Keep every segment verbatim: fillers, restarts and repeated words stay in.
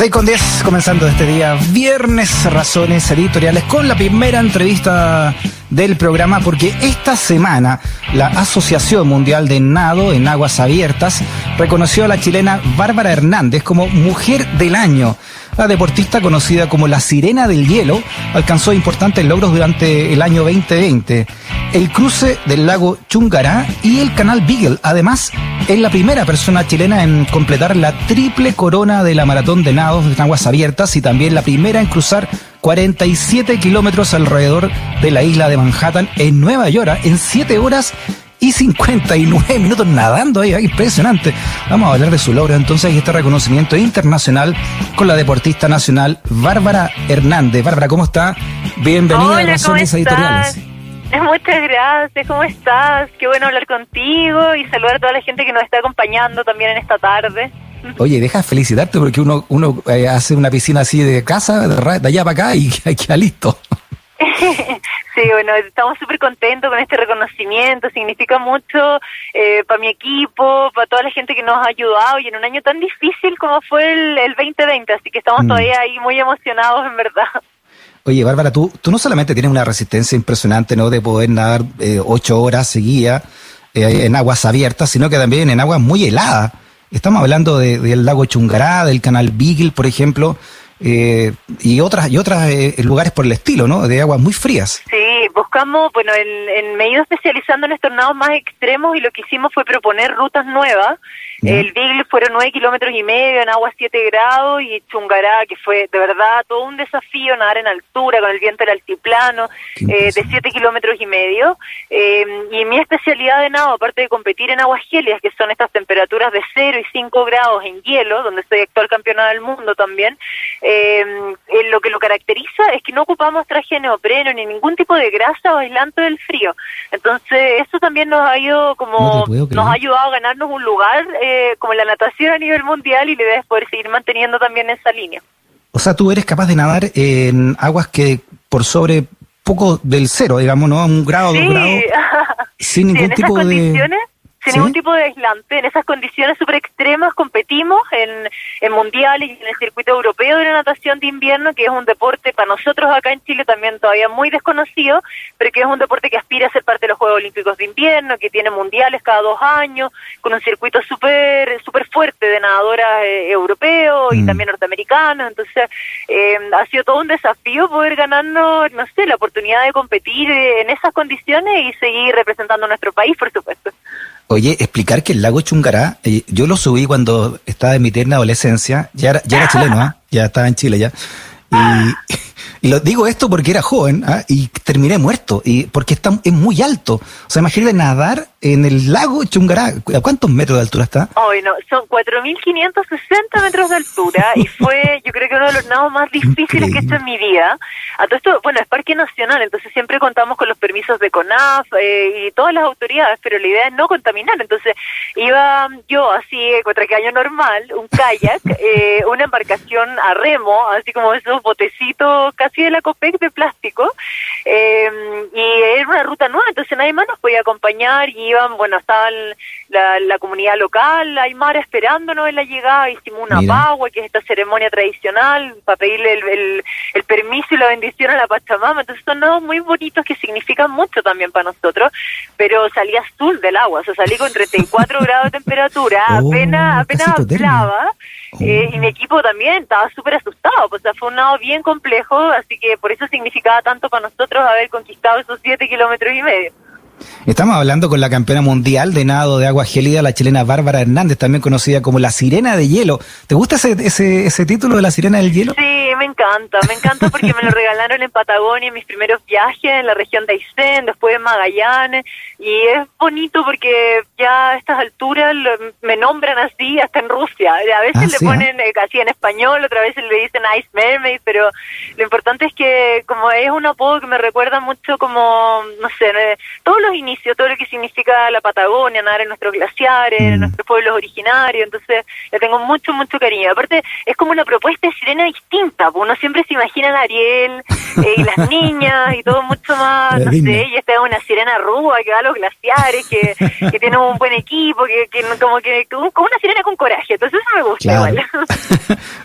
seis con diez, comenzando este día viernes, razones editoriales, con la primera entrevista del programa, porque esta semana la Asociación Mundial de Nado en Aguas Abiertas reconoció a la chilena Bárbara Hernández como Mujer del Año. La deportista, conocida como la Sirena del Hielo, alcanzó importantes logros durante el año veinte veinte. El cruce del lago Chungará y el canal Beagle. Además, es la primera persona chilena en completar la triple corona de la maratón de nados en aguas abiertas y también la primera en cruzar cuarenta y siete kilómetros alrededor de la isla de Manhattan en Nueva York en siete horas y cincuenta y nueve minutos nadando ahí, impresionante. Vamos a hablar de su logro entonces y este reconocimiento internacional con la deportista nacional Bárbara Hernández. Bárbara, ¿cómo está? Bienvenida. Hola, a Razones Editoriales. Muchas gracias, ¿cómo estás? Qué bueno hablar contigo y saludar a toda la gente que nos está acompañando también en esta tarde. Oye, deja felicitarte porque uno uno eh, hace una piscina así de casa, de allá para acá y queda listo. Sí, bueno, estamos súper contentos con este reconocimiento, significa mucho eh, para mi equipo, para toda la gente que nos ha ayudado y en un año tan difícil como fue el, el veinte veinte, así que estamos mm. todavía ahí muy emocionados, en verdad. Oye, Bárbara, tú tú no solamente tienes una resistencia impresionante, ¿no?, de poder nadar eh, ocho horas seguidas eh, en aguas abiertas, sino que también en aguas muy heladas. Estamos hablando de, del lago Chungará, del canal Beagle, por ejemplo, eh, y otras y otras eh, lugares por el estilo, ¿no?, de aguas muy frías. Sí, buscamos, bueno, en, en me he ido especializando en estos nados más extremos y lo que hicimos fue proponer rutas nuevas. ¿Sí? El Beagle fueron nueve kilómetros y medio en aguas siete grados y Chungará, que fue de verdad todo un desafío, nadar en altura con el viento del altiplano, eh, de siete kilómetros y medio. Eh, y mi especialidad de nado, aparte de competir en aguas gélidas, que son estas temperaturas de cero y cinco grados en hielo, donde soy actual campeona del mundo también, eh, eh, lo que lo caracteriza es que no ocupamos traje de neopreno ni ningún tipo de grasa o aislante del frío. Entonces, eso también nos ha ido como, no nos ha ayudado a ganarnos un lugar eh, como la natación a nivel mundial y la idea es poder seguir manteniendo también esa línea. O sea, tú eres capaz de nadar en aguas que por sobre poco del cero, digamos, ¿no? Un grado, sí. Dos grados, sin ningún sí, en tipo esas condiciones, de... Sin ¿Sí? ningún tipo de aislante, en esas condiciones súper extremas competimos en, en mundiales y en el circuito europeo de la natación de invierno, que es un deporte para nosotros acá en Chile también todavía muy desconocido, pero que es un deporte que aspira a ser parte de los Juegos Olímpicos de invierno, que tiene mundiales cada dos años, con un circuito súper súper fuerte de nadadoras eh, europeos y mm. también norteamericanos. Entonces eh, ha sido todo un desafío poder ganarnos, no sé, la oportunidad de competir en esas condiciones y seguir representando a nuestro país, por supuesto. Oye, explicar que el lago Chungará, eh, yo lo subí cuando estaba en mi tierna adolescencia, ya era, ya era chileno, ¿eh? Ya estaba en Chile ya, y, y lo digo esto porque era joven, ¿eh? Y terminé muerto, y porque está, es muy alto. O sea, imagínate nadar en el lago Chungará. ¿A cuántos metros de altura está? Hoy oh, no, son cuatro mil quinientos sesenta metros de altura y fue, yo creo que uno de los nados más difíciles Increíble. que he hecho en mi vida. A todo esto, bueno, es parque nacional, entonces siempre contamos con los permisos de CONAF eh, y todas las autoridades, pero la idea es no contaminar. Entonces iba yo así, contra que año normal, un kayak, eh, una embarcación a remo, así como esos botecitos casi de la Copec de plástico, eh, y era una ruta nueva, entonces nadie más nos podía acompañar y iban, bueno, estaban la, la comunidad local, la Aymara, esperándonos en la llegada. Hicimos una Mira. pagua, que es esta ceremonia tradicional, para pedirle el, el, el permiso y la bendición a la Pachamama. Entonces son nodos muy bonitos que significan mucho también para nosotros, pero salí azul del agua, o sea, salí con treinta y cuatro grados de temperatura, oh, apenas, apenas hablaba, oh. eh, y mi equipo también estaba súper asustado, o sea, fue un nodo bien complejo, así que por eso significaba tanto para nosotros haber conquistado esos siete kilómetros y medio. Estamos hablando con la campeona mundial de nado de agua gélida, la chilena Bárbara Hernández, también conocida como la Sirena de Hielo. ¿Te gusta ese, ese, ese título de la Sirena del Hielo? Sí, me encanta, me encanta porque me lo regalaron en Patagonia en mis primeros viajes, en la región de Aysén, después en Magallanes, y es bonito porque ya a estas alturas lo, me nombran así hasta en Rusia. A veces ah, le sí, ponen ¿eh? así en español, otra vez le dicen Ice Mermaid, pero lo importante es que como es un apodo que me recuerda mucho como, no sé, todos los inicio, todo lo que significa la Patagonia, nadar en nuestros glaciares, mm. en nuestros pueblos originarios. Entonces le tengo mucho, mucho cariño. Aparte es como una propuesta de sirena distinta, porque uno siempre se imagina a Ariel eh, y las niñas y todo mucho más, la no digna. sé, y esta es una sirena ruda que va a los glaciares, que, que tiene un buen equipo, que, que como que como una sirena con coraje, entonces eso me gusta, claro. Igual.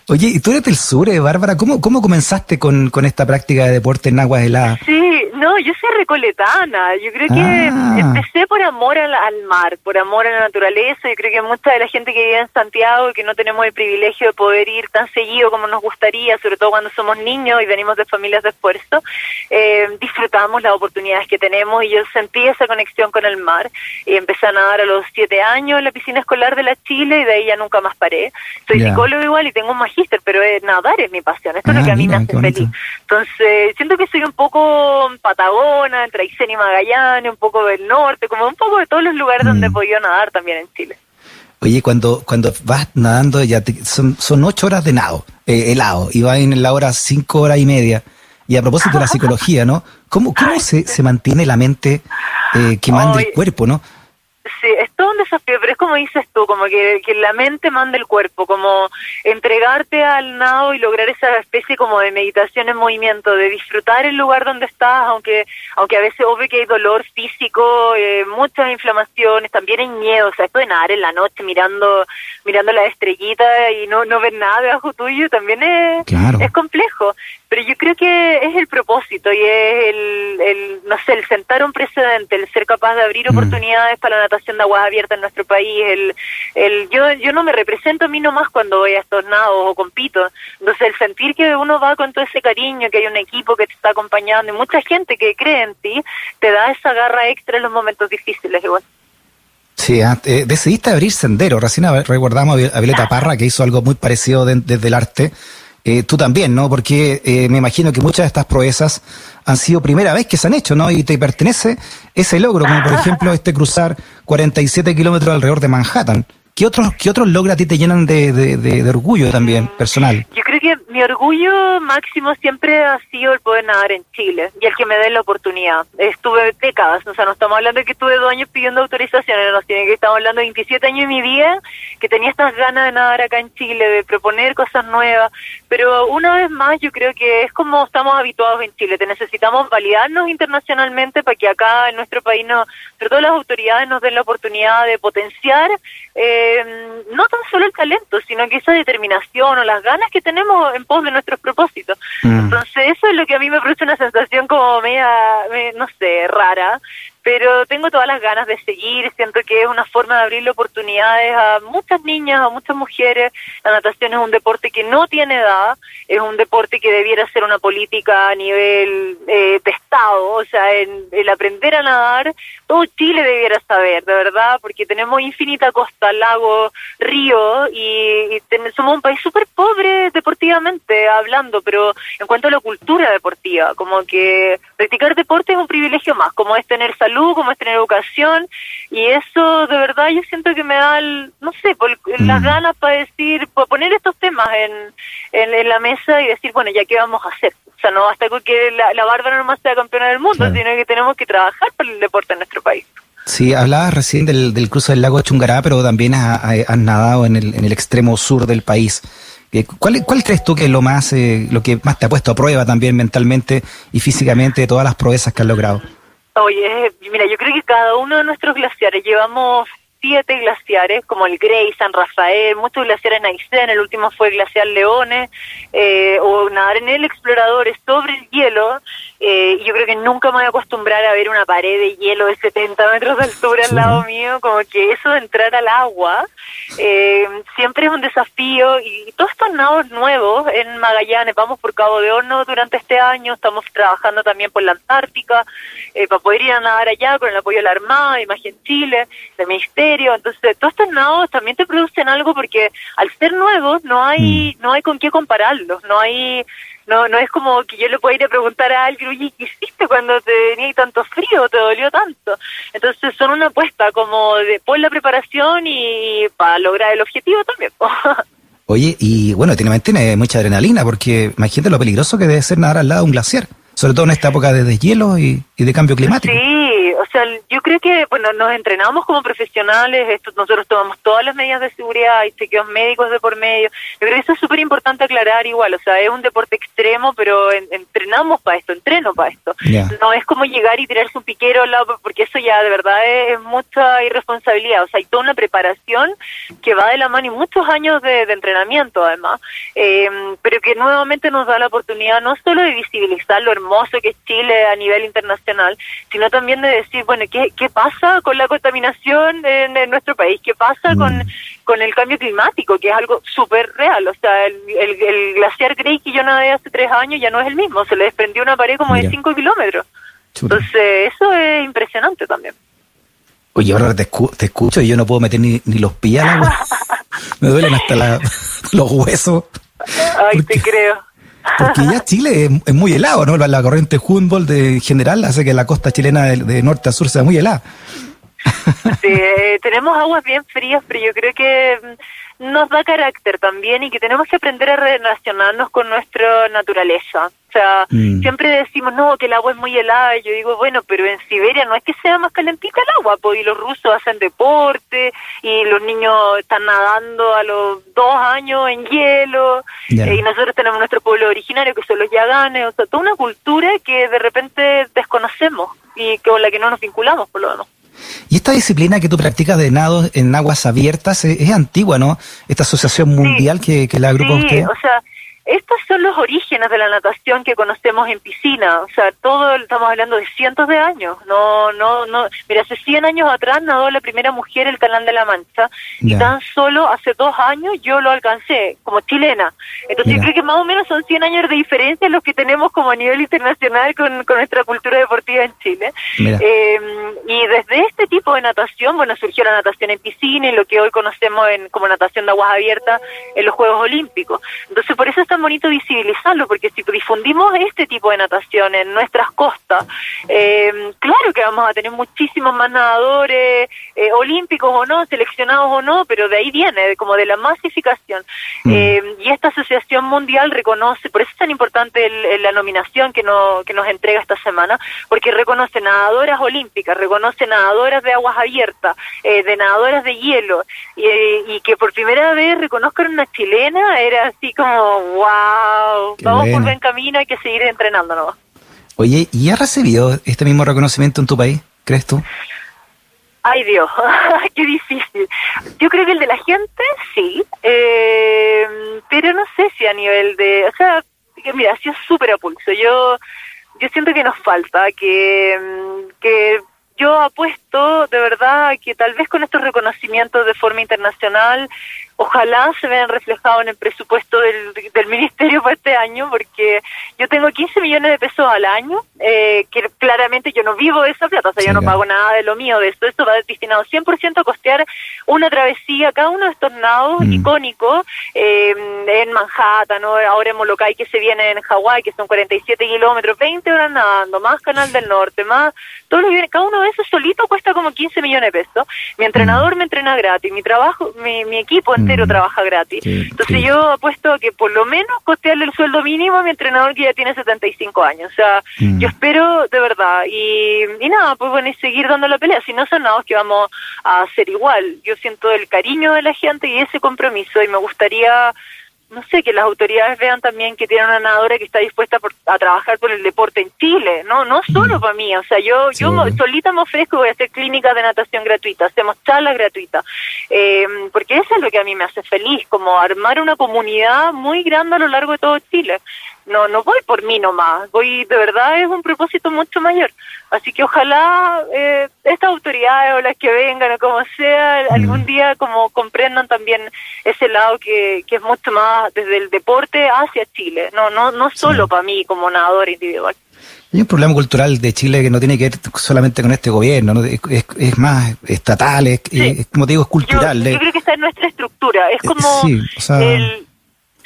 Oye, y tú eres del sur, eh, Bárbara. ¿Cómo, cómo comenzaste con, con esta práctica de deporte en aguas heladas? Sí, no, yo soy recoletana. Yo creo que ah. empecé por amor al, al mar, por amor a la naturaleza. Yo creo que mucha de la gente que vive en Santiago y que no tenemos el privilegio de poder ir tan seguido como nos gustaría, sobre todo cuando somos niños y venimos de familias de esfuerzo, eh, disfrutamos las oportunidades que tenemos, y yo sentí esa conexión con el mar. Y empecé a nadar a los siete años en la piscina escolar de la Chile, y de ahí ya nunca más paré. Soy yeah. psicólogo igual y tengo un magíster, pero eh, nadar es mi pasión. Esto ah, es lo que a mí mira, me hace feliz. Entonces, siento que soy un poco patagona, entre Aysén y Magallanes, un poco del norte, como un poco de todos los lugares mm. donde he podido nadar también en Chile. Oye, cuando cuando vas nadando, ya te, son, son ocho horas de nado, eh, helado, y vas en la hora cinco horas y media. Y a propósito de la psicología, ¿no? ¿Cómo, cómo se, se mantiene la mente eh, que manda el cuerpo, no? Sí, es todo un desafío, pero es como dices tú, como que, que la mente manda el cuerpo, como entregarte al nado y lograr esa especie como de meditación en movimiento, de disfrutar el lugar donde estás, aunque aunque a veces obvio que hay dolor físico, eh, muchas inflamaciones, también hay miedo. O sea, esto de nadar en la noche mirando mirando las estrellitas y no, no ver nada debajo tuyo también es, claro. es complejo. Pero yo creo que es el propósito y es el, el, no sé, el sentar un precedente, el ser capaz de abrir mm. oportunidades para la natación de aguas abiertas en nuestro país. El, el, yo, yo no me represento a mí nomás cuando voy a estos nados o compito. Entonces, el sentir que uno va con todo ese cariño, que hay un equipo que te está acompañando y mucha gente que cree en ti, te da esa garra extra en los momentos difíciles igual. Sí, eh, decidiste abrir sendero. Recién recordamos a Violeta Parra, que hizo algo muy parecido de, desde el arte. Eh, tú también, ¿no? Porque eh, me imagino que muchas de estas proezas han sido primera vez que se han hecho, ¿no? Y te pertenece ese logro, como por ejemplo este cruzar cuarenta y siete kilómetros alrededor de Manhattan. ¿Qué otros, qué otros logros a ti te llenan de, de, de, de orgullo también, personal? Yo creo que mi orgullo máximo siempre ha sido el poder nadar en Chile y el que me dé la oportunidad. Estuve décadas, o sea, no estamos hablando de que estuve dos años pidiendo autorizaciones, no, que estamos hablando de veintisiete años de mi vida, que tenía estas ganas de nadar acá en Chile, de proponer cosas nuevas. Pero una vez más, yo creo que es como estamos habituados en Chile, te necesitamos validarnos internacionalmente para que acá en nuestro país, no, sobre todo las autoridades, nos den la oportunidad de potenciar eh, no tan solo el talento, sino que esa determinación o las ganas que tenemos en pos de nuestros propósitos. Mm. Entonces, eso es lo que a mí me produce una sensación como media, me, no sé, rara, pero tengo todas las ganas de seguir. Siento que es una forma de abrirle oportunidades a muchas niñas, a muchas mujeres. La natación es un deporte que no tiene edad, es un deporte que debiera ser una política a nivel eh, de Estado, o sea, el, el aprender a nadar, todo Chile debiera saber, de verdad, porque tenemos infinita costa, lago, río, y, y ten, somos un país súper pobre deportivamente hablando, pero en cuanto a la cultura deportiva, como que practicar deporte es un privilegio más, como es tener salud, como es tener educación, y eso de verdad yo siento que me da el, no sé, por, mm. las ganas para decir, para poner estos temas en, en, en la mesa y decir, bueno, ya qué vamos a hacer. O sea, no basta con que la, la Bárbara nomás sea campeona del mundo, claro, sino que tenemos que trabajar por el deporte en nuestro país. Sí, hablabas recién del, del cruce del lago de Chungará, pero también has, has nadado en el, en el extremo sur del país. ¿Cuál, cuál crees tú que es lo más, eh, lo que más te ha puesto a prueba también mentalmente y físicamente de todas las proezas que has logrado? Oye, mira, yo creo que cada uno de nuestros glaciares, llevamos siete glaciares, como el Grey, San Rafael, muchos glaciares en Aysén, el último fue glaciar Leones, eh, o nadar en el Explorador sobre el hielo. Eh, yo creo que nunca me voy a acostumbrar a ver una pared de hielo de setenta metros de altura al lado mío, como que eso de entrar al agua eh, siempre es un desafío, y todos estos nados nuevos en Magallanes, vamos por Cabo de Horno durante este año, estamos trabajando también por la Antártica, eh, para poder ir a nadar allá con el apoyo de la Armada, Imagen Chile, del Ministerio. Entonces todos estos nados también te producen algo, porque al ser nuevos no hay, no hay con qué compararlos, no hay... No, no es como que yo le pueda ir a preguntar a alguien, oye, ¿qué hiciste cuando te venía tanto frío? ¿Te dolió tanto? Entonces son una apuesta como de por la preparación y para lograr el objetivo también. Oye, y bueno, tiene, tiene mucha adrenalina, porque imagínate lo peligroso que debe ser nadar al lado de un glaciar, sobre todo en esta época de deshielo y, y de cambio climático. Sí, o sea, sea, yo creo que, bueno, nos entrenamos como profesionales, esto, nosotros tomamos todas las medidas de seguridad, hay chequeos médicos de por medio. Yo creo que eso es súper importante aclarar igual, o sea, es un deporte extremo, pero en, entrenamos para esto, entreno para esto. Yeah. No es como llegar y tirarse un piquero al lado, porque eso ya de verdad es, es mucha irresponsabilidad, o sea, hay toda una preparación que va de la mano y muchos años de, de entrenamiento además, eh, pero que nuevamente nos da la oportunidad no solo de visibilizar lo hermoso que es Chile a nivel internacional, sino también de decir, bueno, ¿qué, qué pasa con la contaminación en, en nuestro país? ¿Qué pasa mm. con, con el cambio climático? Que es algo súper real, o sea, el, el, el glaciar Grey que yo nadé hace tres años ya no es el mismo, se le desprendió una pared como Mira. de cinco kilómetros. Chula. Entonces, eso es impresionante también. Oye, ahora te, escu te escucho y yo no puedo meter ni, ni los pies al agua. Me duelen hasta la, los huesos. Ay, porque, te creo. Porque ya Chile es, es muy helado, ¿no? La, la corriente Humboldt de general hace que la costa chilena de, de norte a sur sea muy helada. Sí, eh, tenemos aguas bien frías, pero yo creo que nos da carácter también y que tenemos que aprender a relacionarnos con nuestra naturaleza. O sea, mm. siempre decimos, no, que el agua es muy helada. Y yo digo, bueno, pero en Siberia no es que sea más calentita el agua, pues, y los rusos hacen deporte, y los niños están nadando a los dos años en hielo, yeah. eh, y nosotros tenemos nuestro pueblo originario, que son los Yaganes, o sea, toda una cultura que de repente desconocemos y con la que no nos vinculamos, por lo menos. Y esta disciplina que tú practicas de nado en aguas abiertas es, es antigua, ¿no? Esta asociación mundial sí, que, que la agrupa sí, usted. Sí, o sea, estos son los orígenes de la natación que conocemos en piscina. O sea, todo, estamos hablando de cientos de años. No, no, no. Mira, hace cien años atrás nadó la primera mujer el Canal de la Mancha. Ya. Y tan solo hace dos años yo lo alcancé, como chilena. Entonces Mira. yo creo que más o menos son cien años de diferencia los que tenemos como a nivel internacional con, con nuestra cultura deportiva en Chile. Eh, y desde este tipo de natación, bueno, surgió la natación en piscina y lo que hoy conocemos en, como natación de aguas abiertas en los Juegos Olímpicos. Entonces, por eso está bonito visibilizarlo, porque si difundimos este tipo de natación en nuestras costas, eh, claro que vamos a tener muchísimos más nadadores, eh, olímpicos o no, seleccionados o no, pero de ahí viene, como de la masificación. Mm. Eh, y esta asociación mundial reconoce, por eso es tan importante el, el, la nominación que, no, que nos entrega esta semana, porque reconoce nadadoras olímpicas, reconoce nadadoras de aguas abiertas, eh, de nadadoras de hielo, eh, y que por primera vez reconozcan una chilena, era así como wow, ¡wow! Qué Vamos bueno. por buen camino, hay que seguir entrenándonos. Oye, ¿y has recibido este mismo reconocimiento en tu país, crees tú? Ay, Dios, qué difícil. Yo creo que el de la gente, sí, eh, pero no sé si a nivel de... O sea, mira, ha sido súper a pulso. Yo, yo siento que nos falta, que... que yo apuesto de verdad que tal vez con estos reconocimientos de forma internacional ojalá se vean reflejados en el presupuesto del, del ministerio para este año, porque yo tengo quince millones de pesos al año, eh, que claramente yo no vivo de esa plata, o sea, sí, yo no pago nada de lo mío, de eso, eso va destinado cien por ciento a costear una travesía, cada uno de estos nados mm. icónicos, eh, en Manhattan, ¿no? Ahora en Molokai, que se viene en Hawái, que son cuarenta y siete kilómetros, veinte horas nadando, más Canal del Norte, más todo lo que viene, cada uno de esos solito cuesta como quince millones de pesos, mi entrenador mm. me entrena gratis, mi trabajo, mi, mi equipo mm. pero trabaja gratis. Sí, Entonces sí. yo apuesto a que por lo menos costearle el sueldo mínimo a mi entrenador, que ya tiene setenta y cinco años. O sea, mm. yo espero de verdad. Y, y nada, pues bueno, y seguir dando la pelea. Si no son nada que vamos a hacer igual. Yo siento el cariño de la gente y ese compromiso. Y me gustaría, no sé, que las autoridades vean también que tienen una nadadora que está dispuesta por, a trabajar por el deporte en Chile, no no solo mm. para mí, o sea, yo sí. yo solita me ofrezco, voy a hacer clínicas de natación gratuita, hacemos charlas gratuitas, eh, porque eso es lo que a mí me hace feliz, como armar una comunidad muy grande a lo largo de todo Chile. No, no voy por mí nomás, voy, de verdad es un propósito mucho mayor, así que ojalá eh, estas autoridades o las que vengan o como sea, mm. algún día como comprendan también ese lado que, que es mucho más desde el deporte hacia Chile, no no no solo sí. para mí como nadador individual. Hay un problema cultural de Chile que no tiene que ver solamente con este gobierno, ¿no? es, es, es más estatal, es, sí. es, como te digo, es cultural. Yo, yo creo que está en nuestra estructura, es como... Sí, o sea... el,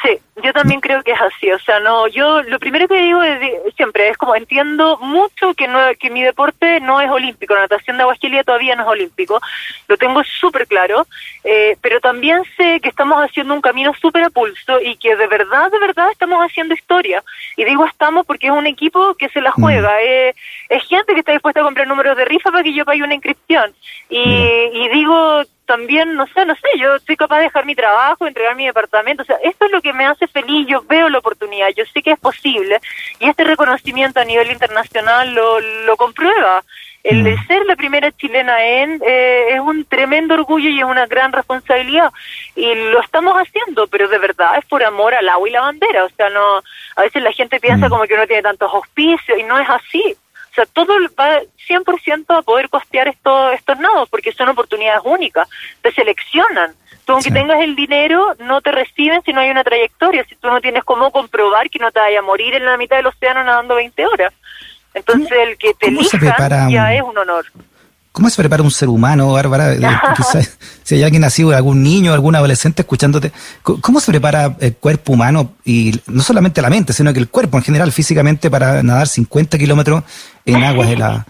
Sí, Yo también creo que es así, o sea, no, yo lo primero que digo es, siempre es como entiendo mucho que no que mi deporte no es olímpico, la natación de aguas tibia todavía no es olímpico, lo tengo súper claro, eh, pero también sé que estamos haciendo un camino súper a pulso y que de verdad, de verdad estamos haciendo historia, y digo estamos porque es un equipo que se la juega, mm. eh, es gente que está dispuesta a comprar números de rifa para que yo pague una inscripción, y, mm. y digo... también, no sé, no sé, yo soy capaz de dejar mi trabajo, entregar mi departamento, o sea, esto es lo que me hace feliz, yo veo la oportunidad, yo sé que es posible, y este reconocimiento a nivel internacional lo, lo comprueba. El de ser la primera chilena en eh, es un tremendo orgullo y es una gran responsabilidad, y lo estamos haciendo, pero de verdad es por amor al agua y la bandera, o sea, no, a veces la gente piensa como que uno tiene tantos auspicios, y no es así. O sea, todo va cien por ciento a poder costear estos, estos nados, porque son oportunidades únicas, te seleccionan. Tú, aunque sí. tengas el dinero, no te reciben si no hay una trayectoria, si tú no tienes cómo comprobar que no te vaya a morir en la mitad del océano nadando veinte horas. Entonces, el que te elijan ya es un honor. ¿Cómo se prepara un ser humano, Bárbara? Quizás, si hay alguien nacido, algún niño, algún adolescente escuchándote, ¿cómo se prepara el cuerpo humano, y no solamente la mente, sino que el cuerpo en general, físicamente, para nadar cincuenta kilómetros en aguas heladas?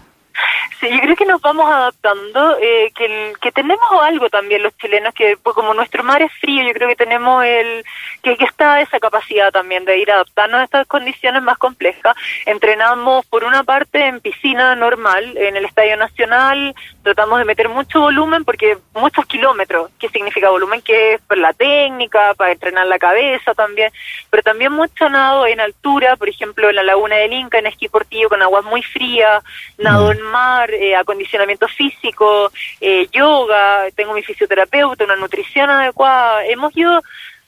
Sí, yo creo que nos vamos adaptando, eh, que, el, que tenemos algo también los chilenos, que pues como nuestro mar es frío, yo creo que tenemos el que, que está esa capacidad también de ir adaptándonos a estas condiciones más complejas. Entrenamos por una parte en piscina normal, en el Estadio Nacional, tratamos de meter mucho volumen, porque muchos kilómetros, ¿qué significa volumen? Que es por la técnica, para entrenar la cabeza también, pero también mucho nado en altura, por ejemplo en la Laguna del Inca, en esquí Portillo con aguas muy frías, nado en mar, Eh, acondicionamiento físico, eh, yoga, tengo mi fisioterapeuta, una nutrición adecuada. Hemos ido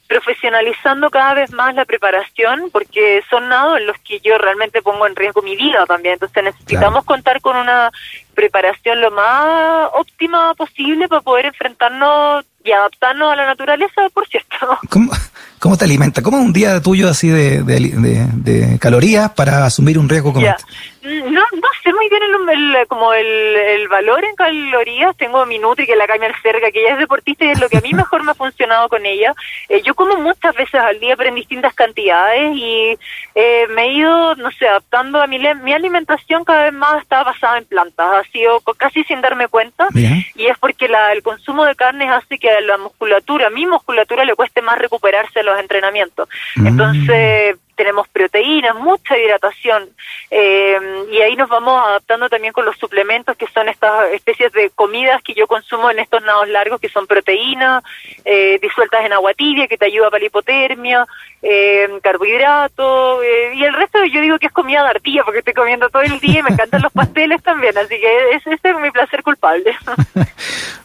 profesionalizando cada vez más la preparación, porque son nados en los que yo realmente pongo en riesgo mi vida también, entonces necesitamos claro. contar con una preparación lo más óptima posible para poder enfrentarnos y adaptarnos a la naturaleza, por cierto. ¿Cómo, cómo te alimenta? ¿Cómo es un día tuyo así de, de, de, de calorías para asumir un riesgo como yeah. este? No, no sé muy bien el, el, como el, el valor en calorías. Tengo mi Nutri, que la Carmen Cerca, que ella es deportista y es lo que a mí mejor me ha funcionado con ella. Eh, yo como muchas veces al día, pero en distintas cantidades, y eh, me he ido, no sé, adaptando a mi, mi alimentación cada vez más, está basada en plantas, ha sido casi sin darme cuenta, bien. Y es porque la, el consumo de carnes hace que a la musculatura, a mi musculatura le cueste más recuperarse de los entrenamientos, mm. entonces tenemos proteínas, mucha hidratación, eh, y ahí nos vamos adaptando también con los suplementos, que son estas especies de comidas que yo consumo en estos nados largos, que son proteínas eh, disueltas en agua tibia, que te ayuda para la hipotermia, eh, carbohidratos, eh, y el resto yo digo que es comida de ardilla, porque estoy comiendo todo el día y me encantan los pasteles también, así que ese, ese es mi placer culpable.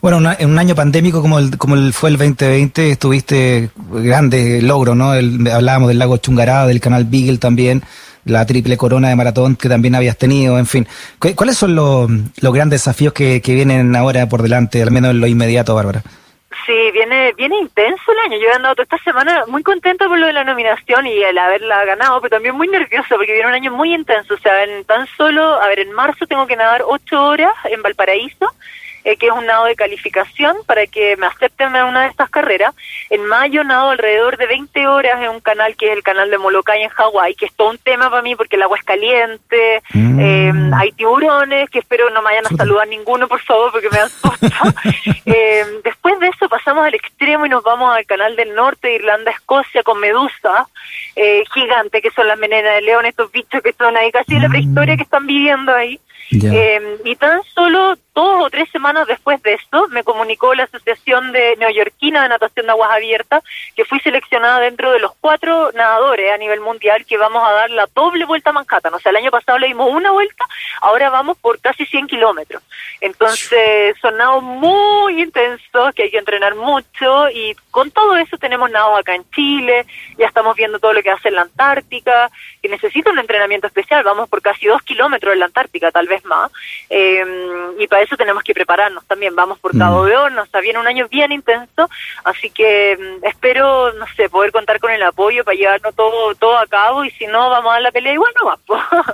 Bueno, una, en un año pandémico como el como el, fue el veinte veinte, estuviste grandes logros, ¿no? El, hablábamos del lago Chungará, del canal Beagle también, la triple corona de maratón que también habías tenido, en fin. ¿Cuáles son los, los grandes desafíos que, que vienen ahora por delante, al menos en lo inmediato, Bárbara? Sí, viene viene intenso el año. Yo he andado toda esta semana muy contenta por lo de la nominación y el haberla ganado, pero también muy nerviosa porque viene un año muy intenso. O sea, en tan solo, a ver, en marzo tengo que nadar ocho horas en Valparaíso, que es un nado de calificación para que me acepten en una de estas carreras. En mayo nado alrededor de veinte horas en un canal que es el canal de Molokai en Hawái, que es todo un tema para mí porque el agua es caliente, mm. eh, hay tiburones, que espero no me vayan a saludar ninguno, por favor, porque me dan susto. eh, después de eso pasamos al extremo y nos vamos al canal del norte de Irlanda, Escocia, con medusas eh, gigantes, que son las melenas de león, estos bichos que son ahí casi de la prehistoria que están viviendo ahí. Yeah. Eh, y tan solo dos o tres semanas después de esto me comunicó la Asociación de Neoyorquina de Natación de Aguas Abiertas que fui seleccionada dentro de los cuatro nadadores a nivel mundial que vamos a dar la doble vuelta a Manhattan. O sea, el año pasado le dimos una vuelta, ahora vamos por casi cien kilómetros. Entonces son nados muy intensos que hay que entrenar mucho, y con todo eso tenemos nados acá en Chile, ya estamos viendo todo lo que hace en la Antártica, que necesita un entrenamiento especial, vamos por casi dos kilómetros en la Antártica, tal vez más, eh, y para eso tenemos que prepararnos también, vamos por Cabo de Horno, o sea, viene un año bien intenso, así que eh, espero, no sé, poder contar con el apoyo para llevarnos todo todo a cabo, y si no, vamos a dar la pelea igual, no va.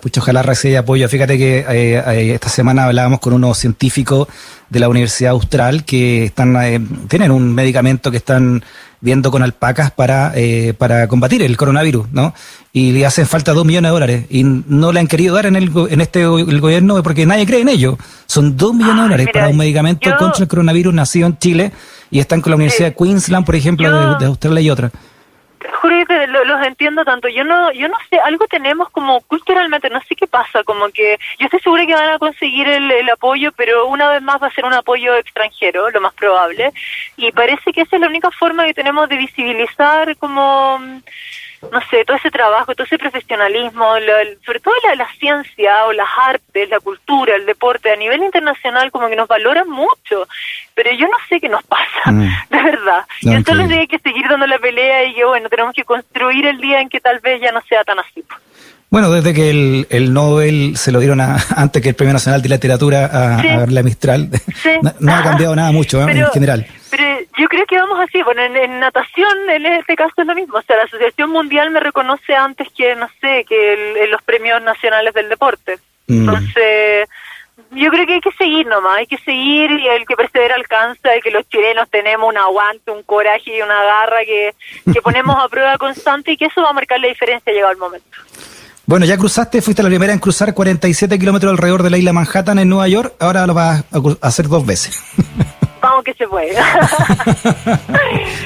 Pues ojalá reciba apoyo. Fíjate que eh, esta semana hablábamos con unos científicos de la Universidad Austral que están eh, tienen un medicamento que están viendo con alpacas para, eh, para combatir el coronavirus, ¿no? Y le hacen falta dos millones de dólares. Y no le han querido dar en el en este el gobierno porque nadie cree en ello. Son dos millones de dólares para un medicamento yo... contra el coronavirus nacido en Chile, y están con la Universidad eh, de Queensland, por ejemplo, yo... de, de Australia y otras. Juro que los, los entiendo tanto. Yo no yo no sé, algo tenemos como culturalmente, no sé qué pasa, como que yo estoy segura que van a conseguir el, el apoyo, pero una vez más va a ser un apoyo extranjero, lo más probable, y parece que esa es la única forma que tenemos de visibilizar como, no sé, todo ese trabajo, todo ese profesionalismo, lo, el, sobre todo la, la ciencia o las artes, la cultura, el deporte, a nivel internacional como que nos valoran mucho. Pero yo no sé qué nos pasa, mm. de verdad. No, yo solo sé que seguir dando la pelea y que, bueno, tenemos que construir el día en que tal vez ya no sea tan así. Bueno, desde que el, el Nobel se lo dieron a, antes que el Premio Nacional de Literatura a, sí. a Gabriela Mistral, sí. no, no ha cambiado nada mucho, ¿eh? Pero, en general. Pero yo creo que vamos así. Bueno, en, en natación en este caso es lo mismo. O sea, la Asociación Mundial me reconoce antes que, no sé, que el, los premios nacionales del deporte. Mm. Entonces... yo creo que hay que seguir nomás, hay que seguir, y el que persevera alcanza, y que los chilenos tenemos un aguante, un coraje y una garra que, que ponemos a prueba constante, y que eso va a marcar la diferencia llegado el momento. Bueno, ya cruzaste, fuiste la primera en cruzar cuarenta y siete kilómetros alrededor de la isla Manhattan en Nueva York, ahora lo vas a hacer dos veces. Vamos que se puede.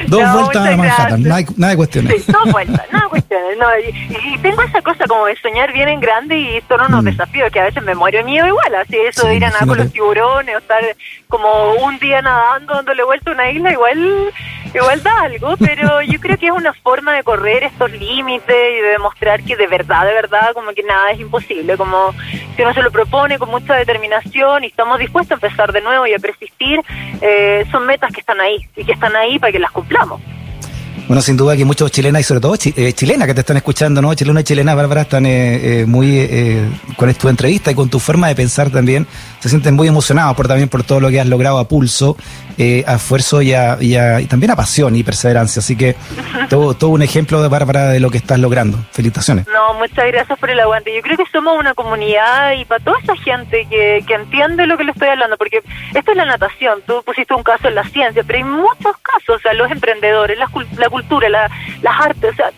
Dos no, vueltas a Manhattan, nada, nada de cuestiones. Sí, dos vueltas, nada de cuestiones. No, y, y tengo esa cosa como de soñar bien en grande, y son unos mm. desafíos que a veces me muero de miedo igual. Así eso sí, de ir a nadar con los tiburones, o estar como un día nadando, dándole vuelta a una isla, igual, igual da algo. Pero yo creo que es una forma de correr estos límites y de demostrar que de verdad, de verdad, como que nada es imposible. Como si uno se lo propone con mucha determinación y estamos dispuestos a empezar de nuevo y a persistir, Eh, son metas que están ahí, y que están ahí para que las cumplamos. Bueno, sin duda que muchos chilenas, y sobre todo chi- eh, chilenas que te están escuchando, ¿no? Chilenas y chilenas, Bárbara, están eh, eh, muy eh, con tu entrevista y con tu forma de pensar también, se sienten muy emocionados por también por todo lo que has logrado a pulso, eh, a esfuerzo y, a, y, a, y también a pasión y perseverancia, así que todo, todo un ejemplo de Bárbara de lo que estás logrando. Felicitaciones. No, muchas gracias por el aguante. Yo creo que somos una comunidad, y para toda esa gente que, que entiende lo que le estoy hablando, porque esto es la natación, tú pusiste un caso en la ciencia, pero hay muchos casos, o sea, los emprendedores, la, la cultura, la, las artes, o sea,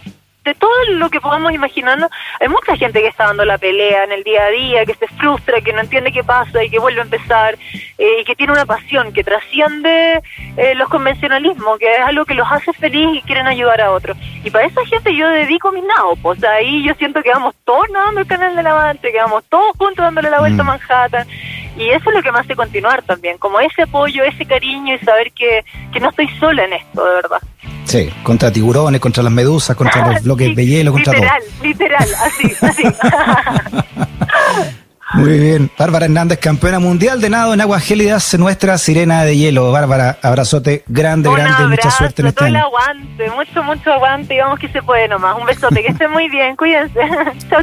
de todo lo que podamos imaginarnos, hay mucha gente que está dando la pelea en el día a día, que se frustra, que no entiende qué pasa y que vuelve a empezar, eh, y que tiene una pasión que trasciende eh, los convencionalismos, que es algo que los hace feliz y quieren ayudar a otros. Y para esa gente yo dedico mi nado, pues ahí yo siento que vamos todos nadando el Canal de la Mancha, que vamos todos juntos dándole la vuelta mm. a Manhattan. Y eso es lo que me hace continuar también, como ese apoyo, ese cariño, y saber que, que no estoy sola en esto, de verdad. Sí, contra tiburones, contra las medusas, contra los bloques sí, de hielo, contra literal, todo. Literal, literal, así, así. Muy bien. Bárbara Hernández, campeona mundial de nado en aguas gélidas, nuestra sirena de hielo. Bárbara, abrazote grande, un grande, abrazo, mucha suerte en este año. Aguante, mucho, mucho aguante, y vamos que se puede nomás. Un besote, que estén muy bien, cuídense. Chao.